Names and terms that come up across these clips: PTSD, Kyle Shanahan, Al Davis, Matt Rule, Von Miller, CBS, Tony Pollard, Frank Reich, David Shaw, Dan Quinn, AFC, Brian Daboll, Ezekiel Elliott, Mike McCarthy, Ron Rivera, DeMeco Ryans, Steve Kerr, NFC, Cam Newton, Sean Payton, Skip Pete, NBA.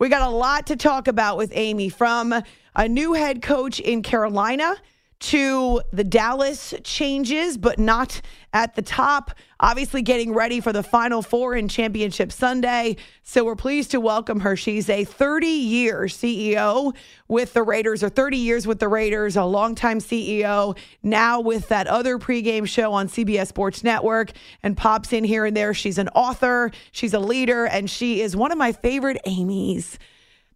We got a lot to talk about with Amy, from a new head coach in Carolina to the Dallas changes, but not at the top. Obviously getting ready for the Final Four in Championship Sunday. So we're pleased to welcome her. She's a 30-year CEO with the Raiders, or 30 years with the Raiders, a longtime CEO, now with that other pregame show on CBS Sports Network, and pops in here and there. She's an author, she's a leader, and she is one of my favorite Amy's.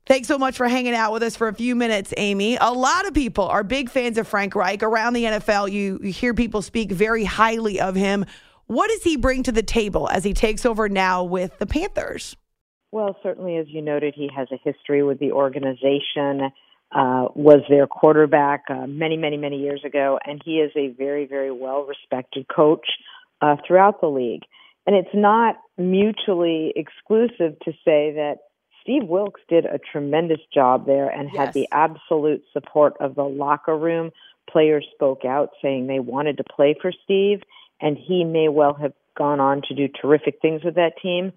Thanks so much for hanging out with us for a few minutes, Amy. A lot of people are big fans of Frank Reich. Around the NFL, you hear people speak very highly of him. What does he bring to the table as he takes over now with the Panthers? Well, certainly, as you noted, he has a history with the organization, was their quarterback many years ago, and he is a very, very well-respected coach throughout the league. And it's not mutually exclusive to say that Steve Wilkes did a tremendous job there and had the absolute support of the locker room. Players spoke out saying they wanted to play for Steve, and he may well have gone on to do terrific things with that team.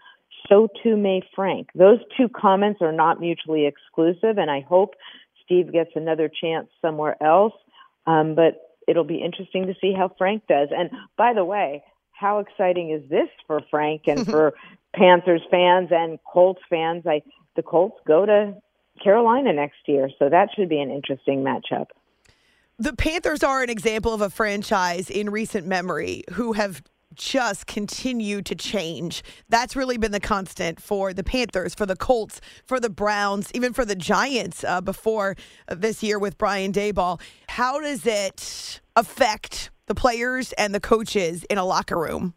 So too may Frank. Those two comments are not mutually exclusive, and I hope Steve gets another chance somewhere else. But it'll be interesting to see how Frank does. And by the way, how exciting is this for Frank and for Panthers fans and Colts fans? The Colts go to Carolina next year, so that should be an interesting matchup. The Panthers are an example of a franchise in recent memory who have just continued to change. That's really been the constant for the Panthers, for the Colts, for the Browns, even for the Giants before this year with Brian Daboll. How does it affect the players and the coaches in a locker room?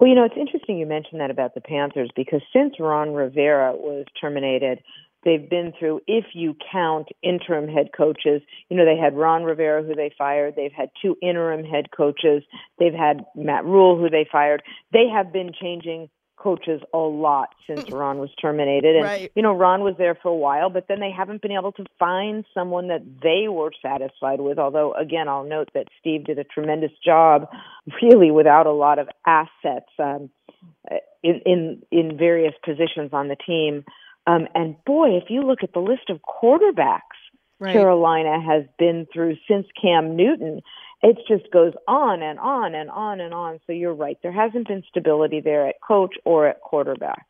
Well, you know, it's interesting you mentioned that about the Panthers, because since Ron Rivera was terminated, they've been through, if you count interim head coaches, you know, they had Ron Rivera, who they fired. They've had two interim head coaches. They've had Matt Rule, who they fired. They have been changing coaches a lot since Ron was terminated. And, you know, Ron was there for a while, but then they haven't been able to find someone that they were satisfied with. Although, again, I'll note that Steve did a tremendous job, really without a lot of assets in various positions on the team. And boy, if you look at the list of quarterbacks Carolina has been through since Cam Newton, it just goes on and on and on and on. So you're right. There hasn't been stability there at coach or at quarterback.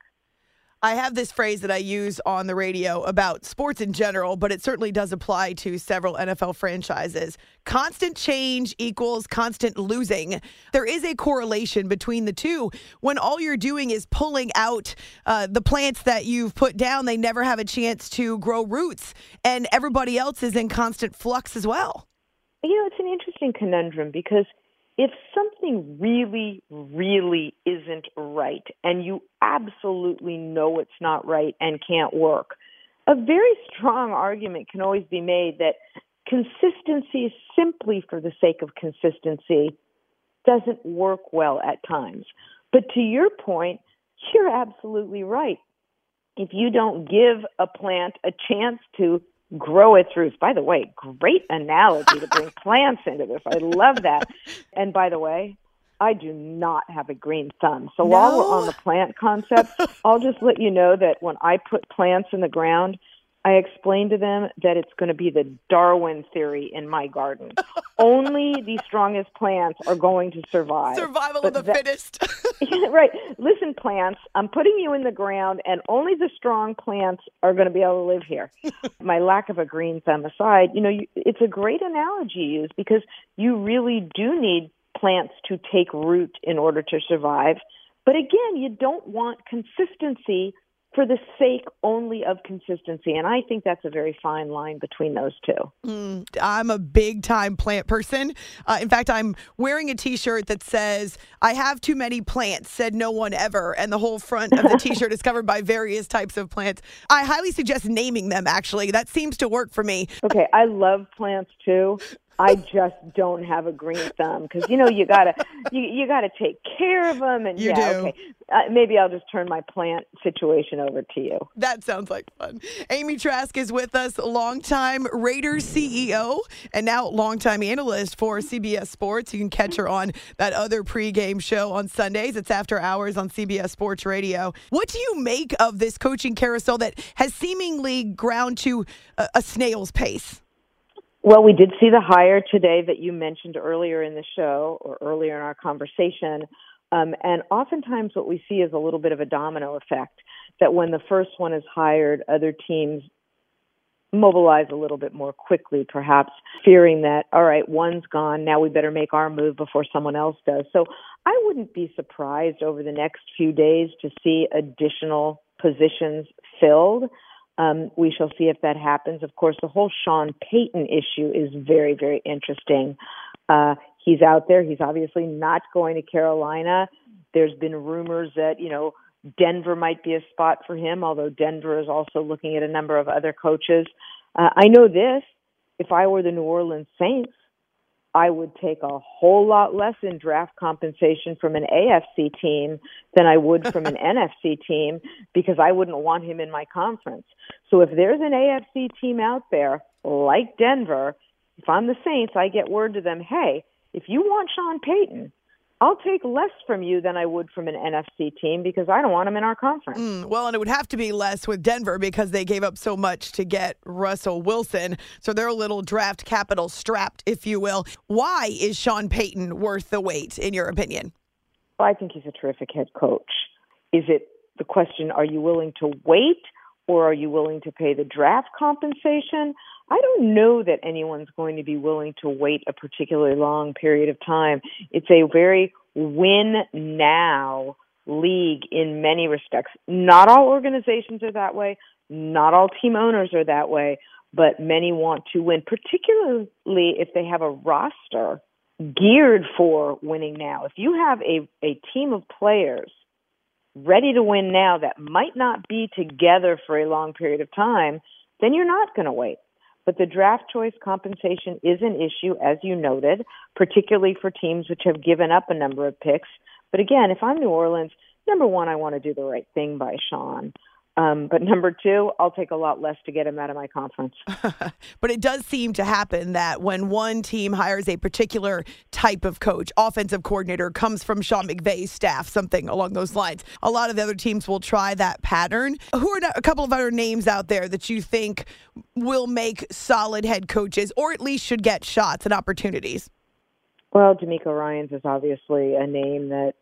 I have this phrase that I use on the radio about sports in general, but it certainly does apply to several NFL franchises. Constant change equals constant losing. There is a correlation between the two. When all you're doing is pulling out the plants that you've put down, they never have a chance to grow roots, and everybody else is in constant flux as well. You know, it's an interesting conundrum, because if something really, really isn't right and you absolutely know it's not right and can't work, a very strong argument can always be made that consistency, simply for the sake of consistency, doesn't work well at times. But to your point, you're absolutely right. If you don't give a plant a chance to grow its roots. By the way, great analogy to bring plants into this. I love that. And by the way, I do not have a green thumb. So while we're on the plant concept, I'll just let you know that when I put plants in the ground, I explain to them that it's going to be the Darwin theory in my garden. Only the strongest plants are going to survive. Survival but of the fittest. Right. Listen, plants, I'm putting you in the ground, and only the strong plants are going to be able to live here. My lack of a green thumb aside, you know, it's a great analogy you use, because you really do need plants to take root in order to survive. But again, you don't want consistency for the sake only of consistency. And I think that's a very fine line between those two. I'm a big-time plant person. In fact, I'm wearing a T-shirt that says, "I have too many plants, said no one ever." And the whole front of the T-shirt is covered by various types of plants. I highly suggest naming them, actually. That seems to work for me. Okay, I love plants, too. I just don't have a green thumb because, you know, you gotta take care of them. And you do. Okay. Maybe I'll just turn my plant situation over to you. That sounds like fun. Amy Trask is with us, longtime Raiders CEO and now longtime analyst for CBS Sports. You can catch her on that other pregame show on Sundays. It's After Hours on CBS Sports Radio. What do you make of this coaching carousel that has seemingly ground to a snail's pace? Well, we did see the hire today that you mentioned earlier in the show or earlier in our conversation. And oftentimes what we see is a little bit of a domino effect, that when the first one is hired, other teams mobilize a little bit more quickly, perhaps fearing that, all right, one's gone, now we better make our move before someone else does. So I wouldn't be surprised over the next few days to see additional positions filled. We shall see if that happens. Of course, the whole Sean Payton issue is very, very interesting. He's out there. He's obviously not going to Carolina. There's been rumors that, you know, Denver might be a spot for him, although Denver is also looking at a number of other coaches. I know this. If I were the New Orleans Saints, I would take a whole lot less in draft compensation from an AFC team than I would from an NFC team, because I wouldn't want him in my conference. So if there's an AFC team out there like Denver, if I'm the Saints, I get word to them, hey, if you want Sean Payton, I'll take less from you than I would from an NFC team because I don't want him in our conference. Well, and it would have to be less with Denver because they gave up so much to get Russell Wilson. So they're a little draft capital strapped, if you will. Why is Sean Payton worth the wait, in your opinion? Well, I think he's a terrific head coach. Is it the question, are you willing to wait or are you willing to pay the draft compensation? I don't know that anyone's going to be willing to wait a particularly long period of time. It's a very win-now league in many respects. Not all organizations are that way. Not all team owners are that way. But many want to win, particularly if they have a roster geared for winning now. If you have a team of players ready to win now that might not be together for a long period of time, then you're not going to wait. But the draft choice compensation is an issue, as you noted, particularly for teams which have given up a number of picks. But again, if I'm New Orleans, number one, I want to do the right thing by Sean. But number two, I'll take a lot less to get him out of my conference. But it does seem to happen that when one team hires a particular type of coach, offensive coordinator comes from Sean McVay's staff, something along those lines, a lot of the other teams will try that pattern. Who are a couple of other names out there that you think will make solid head coaches or at least should get shots and opportunities? Well, DeMeco Ryans is obviously a name that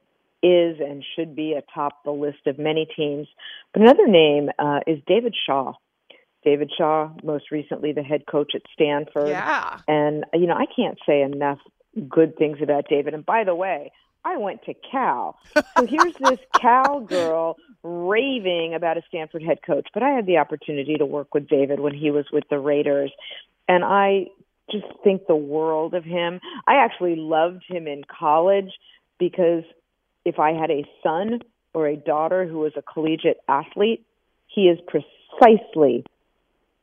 is and should be atop the list of many teams. But another name is David Shaw. David Shaw, most recently the head coach at Stanford. Yeah. And, you know, I can't say enough good things about David. And by the way, I went to Cal. So here's this Cal girl raving about a Stanford head coach. But I had the opportunity to work with David when he was with the Raiders. And I just think the world of him. I actually loved him in college because if I had a son or a daughter who was a collegiate athlete, he is precisely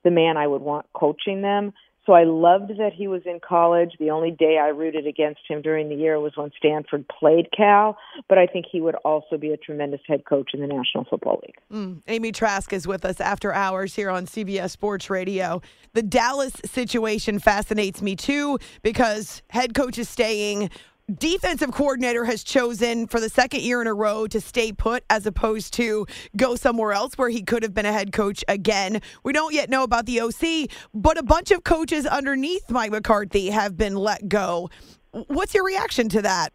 the man I would want coaching them. So I loved that he was in college. The only day I rooted against him during the year was when Stanford played Cal, but I think he would also be a tremendous head coach in the National Football League. Amy Trask is with us after hours here on CBS Sports Radio. The Dallas situation fascinates me too because head coach is staying, defensive coordinator has chosen for the second year in a row to stay put as opposed to go somewhere else where he could have been a head coach again. We don't yet know about the OC, but a bunch of coaches underneath Mike McCarthy have been let go. What's your reaction to that?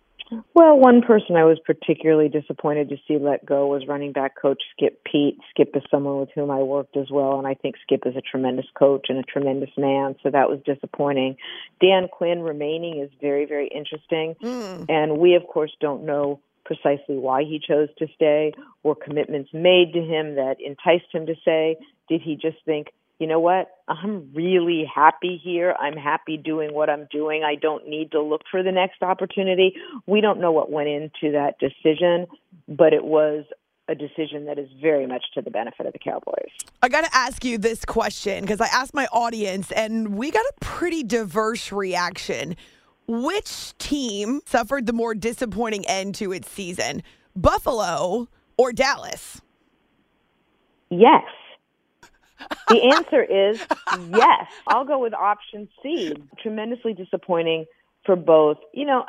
Well, one person I was particularly disappointed to see let go was running back coach Skip Pete. Skip is someone with whom I worked as well, and I think Skip is a tremendous coach and a tremendous man, so that was disappointing. Dan Quinn remaining is very, very interesting, and we, of course, don't know precisely why he chose to stay. Were commitments made to him that enticed him to stay? Did he just think, you know what, I'm really happy here. I'm happy doing what I'm doing. I don't need to look for the next opportunity. We don't know what went into that decision, but it was a decision that is very much to the benefit of the Cowboys. I got to ask you this question because I asked my audience and we got a pretty diverse reaction. Which team suffered the more disappointing end to its season, Buffalo or Dallas? Yes. The answer is yes. I'll go with option C. Tremendously disappointing for both. You know,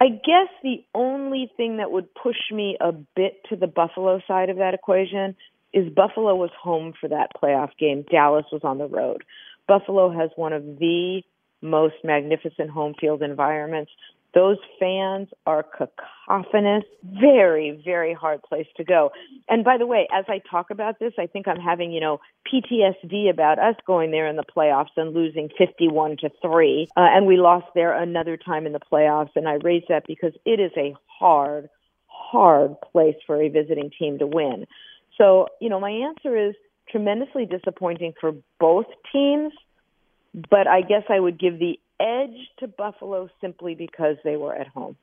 I guess the only thing that would push me a bit to the Buffalo side of that equation is Buffalo was home for that playoff game. Dallas was on the road. Buffalo has one of the most magnificent home field environments. Those fans are cacophonous. Very, very hard place to go. And by the way, as I talk about this, I think I'm having, PTSD about us going there in the playoffs and losing 51-3. And we lost there another time in the playoffs. And I raise that because it is a hard, hard place for a visiting team to win. So, my answer is tremendously disappointing for both teams. But I guess I would give the edge to Buffalo simply because they were at home.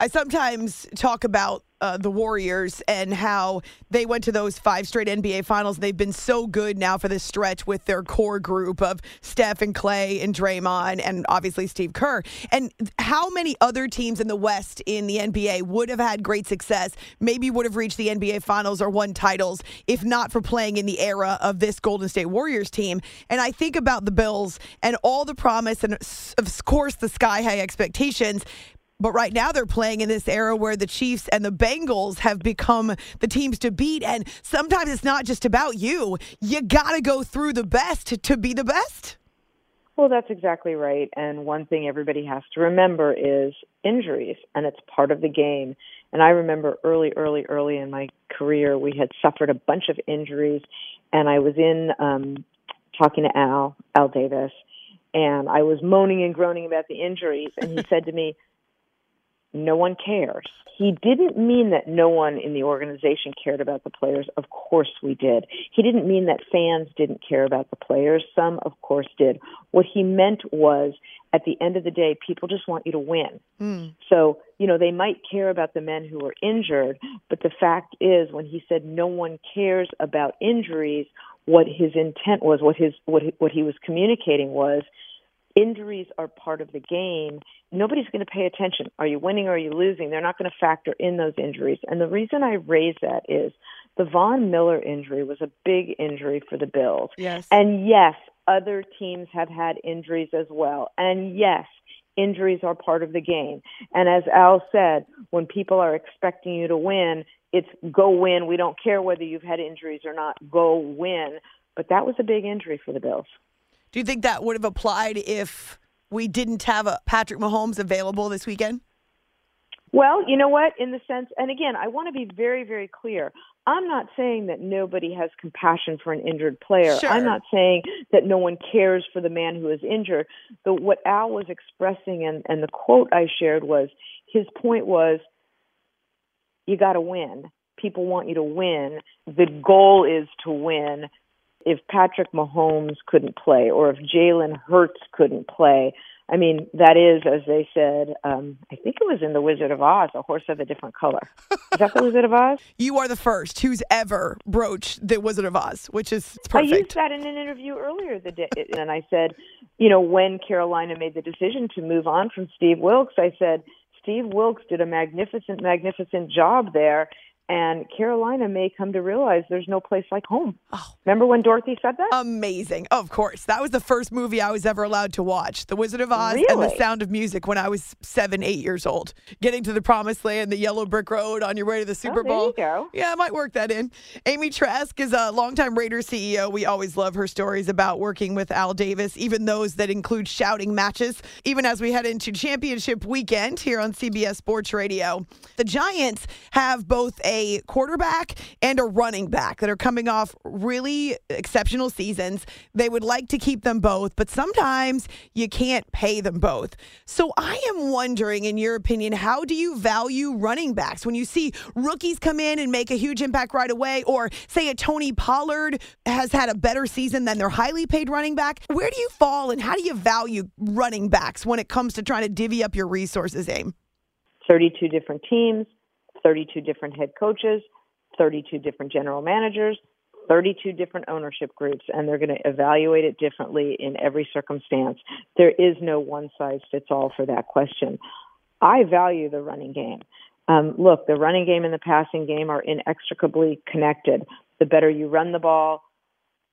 I sometimes talk about the Warriors and how they went to those 5 straight NBA finals. They've been so good now for this stretch with their core group of Steph and Clay and Draymond and obviously Steve Kerr. And how many other teams in the West in the NBA would have had great success, maybe would have reached the NBA finals or won titles, if not for playing in the era of this Golden State Warriors team? And I think about the Bills and all the promise and, of course, the sky-high expectations. But right now they're playing in this era where the Chiefs and the Bengals have become the teams to beat. And sometimes it's not just about you. You got to go through the best to be the best. Well, that's exactly right. And one thing everybody has to remember is injuries, and it's part of the game. And I remember early in my career, we had suffered a bunch of injuries. And I was in talking to Al Davis, and I was moaning and groaning about the injuries. And he said to me, "No one cares." He didn't mean that no one in the organization cared about the players. Of course we did. He didn't mean that fans didn't care about the players. Some, of course, did. What he meant was, at the end of the day, people just want you to win. Mm. So, they might care about the men who were injured, but the fact is, when he said no one cares about injuries, what his intent was, what he was communicating was, injuries are part of the game. Nobody's going to pay attention. Are you winning or are you losing? They're not going to factor in those injuries. And the reason I raise that is the Von Miller injury was a big injury for the Bills. Yes. And yes, other teams have had injuries as well. And yes, injuries are part of the game. And as Al said, when people are expecting you to win, it's go win. We don't care whether you've had injuries or not. Go win. But that was a big injury for the Bills. Do you think that would have applied if we didn't have a Patrick Mahomes available this weekend? Well, you know what? In the sense, and again, I want to be very, very clear. I'm not saying that nobody has compassion for an injured player. Sure. I'm not saying that no one cares for the man who is injured. But what Al was expressing and the quote I shared was, his point was, you got to win. People want you to win. The goal is to win. If Patrick Mahomes couldn't play or if Jalen Hurts couldn't play, I mean, that is, as they said, I think it was in The Wizard of Oz, a horse of a different color. Is that The Wizard of Oz? You are the first who's ever broached The Wizard of Oz, which is perfect. I used that in an interview earlier the day, and I said, when Carolina made the decision to move on from Steve Wilkes, I said, Steve Wilkes did a magnificent, magnificent job there. And Carolina may come to realize there's no place like home. Oh. Remember when Dorothy said that? Amazing. Of course. That was the first movie I was ever allowed to watch. The Wizard of Oz and The Sound of Music when I was 7, 8 years old. Getting to the Promised Land, the Yellow Brick Road on your way to the Super Bowl. There you go. Yeah, I might work that in. Amy Trask is a longtime Raiders CEO. We always love her stories about working with Al Davis, even those that include shouting matches. Even as we head into championship weekend here on CBS Sports Radio, the Giants have both a quarterback and a running back that are coming off really exceptional seasons. They would like to keep them both, but sometimes you can't pay them both. So I am wondering, in your opinion, how do you value running backs? When you see rookies come in and make a huge impact right away, or say a Tony Pollard has had a better season than their highly paid running back, where do you fall and how do you value running backs when it comes to trying to divvy up your resources, Aim? 32 different teams. 32 different head coaches, 32 different general managers, 32 different ownership groups, and they're going to evaluate it differently in every circumstance. There is no one-size-fits-all for that question. I value the running game. Look, the running game and the passing game are inextricably connected. The better you run the ball,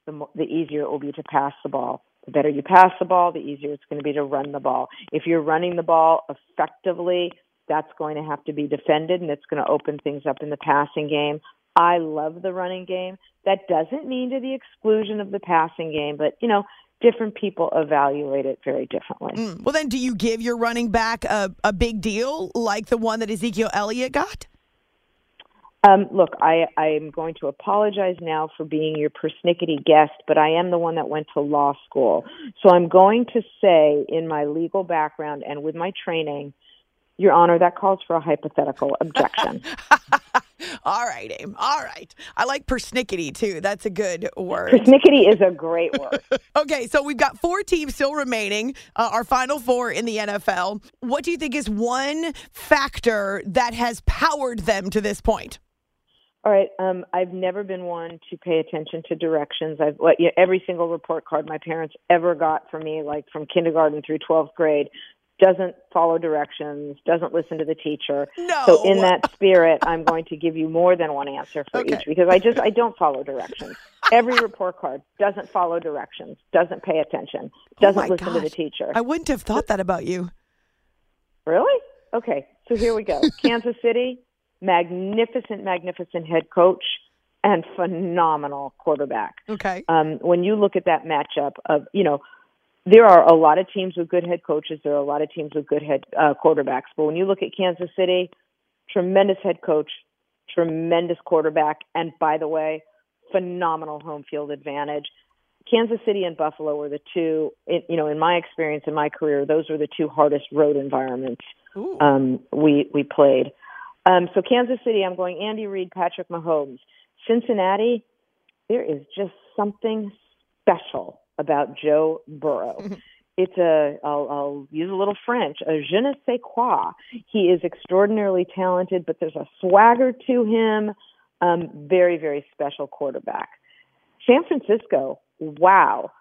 the easier it will be to pass the ball. The better you pass the ball, the easier it's going to be to run the ball. If you're running the ball effectively, that's going to have to be defended, and it's going to open things up in the passing game. I love the running game. That doesn't mean to the exclusion of the passing game, but, you know, different people evaluate it very differently. Well, then do you give your running back a big deal like the one that Ezekiel Elliott got? Look, I am going to apologize now for being your persnickety guest, but I am the one that went to law school. So I'm going to say in my legal background and with my training, Your Honor, that calls for a hypothetical objection. All right, Aim. All right. I like persnickety, too. That's a good word. Persnickety is a great word. Okay, so we've got four teams still remaining, our final four in the NFL. What do you think is one factor that has powered them to this point? All right. I've never been one to pay attention to directions. Every single report card my parents ever got for me, like from kindergarten through 12th grade, doesn't follow directions, doesn't listen to the teacher. No. So in that spirit, I'm going to give you more than one answer for each, because I don't follow directions. Every report card doesn't follow directions, doesn't pay attention, doesn't listen to the teacher. I wouldn't have thought that about you. Really? Okay, so here we go. Kansas City, magnificent head coach and phenomenal quarterback. Okay. When you look at that matchup of, you know, there are a lot of teams with good head coaches. There are a lot of teams with good head quarterbacks. But when you look at Kansas City, tremendous head coach, tremendous quarterback, and by the way, phenomenal home field advantage. Kansas City and Buffalo were the two, in my experience, in my career, those were the two hardest road environments we played. So Kansas City, I'm going Andy Reid, Patrick Mahomes. Cincinnati, there is just something special about Joe Burrow. It's I'll use a little French, a je ne sais quoi. He is extraordinarily talented, but there's a swagger to him. Very, very special quarterback. San Francisco, wow.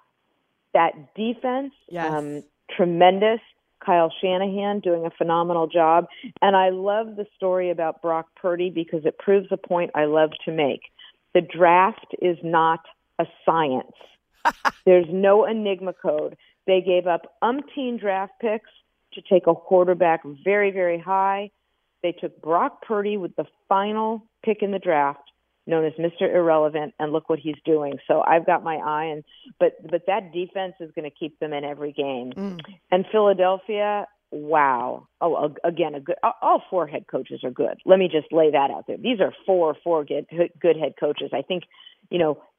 That defense, yes. Tremendous. Kyle Shanahan doing a phenomenal job. And I love the story about Brock Purdy because it proves a point I love to make. The draft is not a science. There's no enigma code. They gave up umpteen draft picks to take a quarterback very, very high. They took Brock Purdy with the final pick in the draft, known as Mr. Irrelevant, and look what he's doing. So I've got my eye on, but that defense is going to keep them in every game. And Philadelphia, wow. Oh, again, all four head coaches are good. Let me just lay that out there. These are four good head coaches. I think,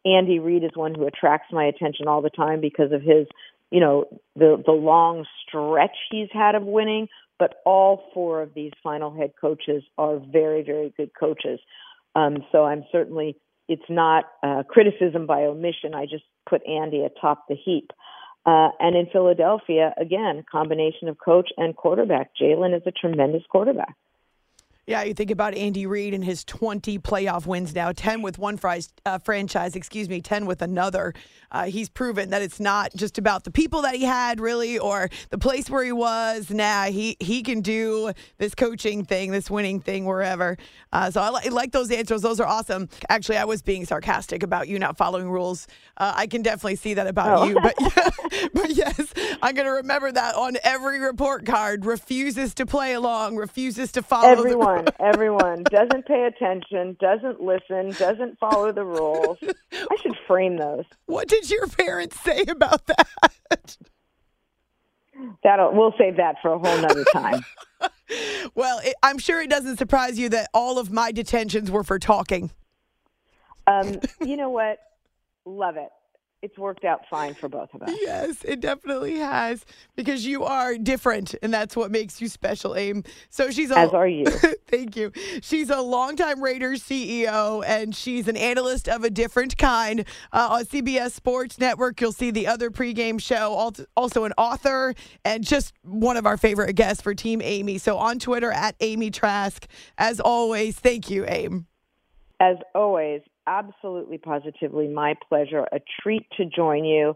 Andy Reid is one who attracts my attention all the time because of his, the long stretch he's had of winning. But all four of these final head coaches are very, very good coaches. So I'm certainly, it's not criticism by omission. I just put Andy atop the heap. And in Philadelphia, again, combination of coach and quarterback. Jalen is a tremendous quarterback. Yeah, you think about Andy Reid and his 20 playoff wins now, 10 with one franchise, 10 with another. He's proven that it's not just about the people that he had, really, or the place where he was. Nah, he can do this coaching thing, this winning thing, wherever. So I like those answers. Those are awesome. Actually, I was being sarcastic about you not following rules. I can definitely see that about you. But yes, I'm going to remember that on every report card. Refuses to play along, refuses to follow. Everyone doesn't pay attention, doesn't listen, doesn't follow the rules. I should frame those. What did your parents say about that? We'll save that for a whole nother time. Well, I'm sure it doesn't surprise you that all of my detentions were for talking. You know what? Love it. it's worked out fine for both of us. Yes, it definitely has, because you are different, and that's what makes you special, Aim. So she's as are you. Thank you. She's a longtime Raiders CEO, and she's an analyst of a different kind on CBS Sports Network. You'll see the other pregame show. Also an author and just one of our favorite guests for Team Amy. So on Twitter at Amy Trask. As always, thank you, Aim. As always. Absolutely, positively, my pleasure. A treat to join you.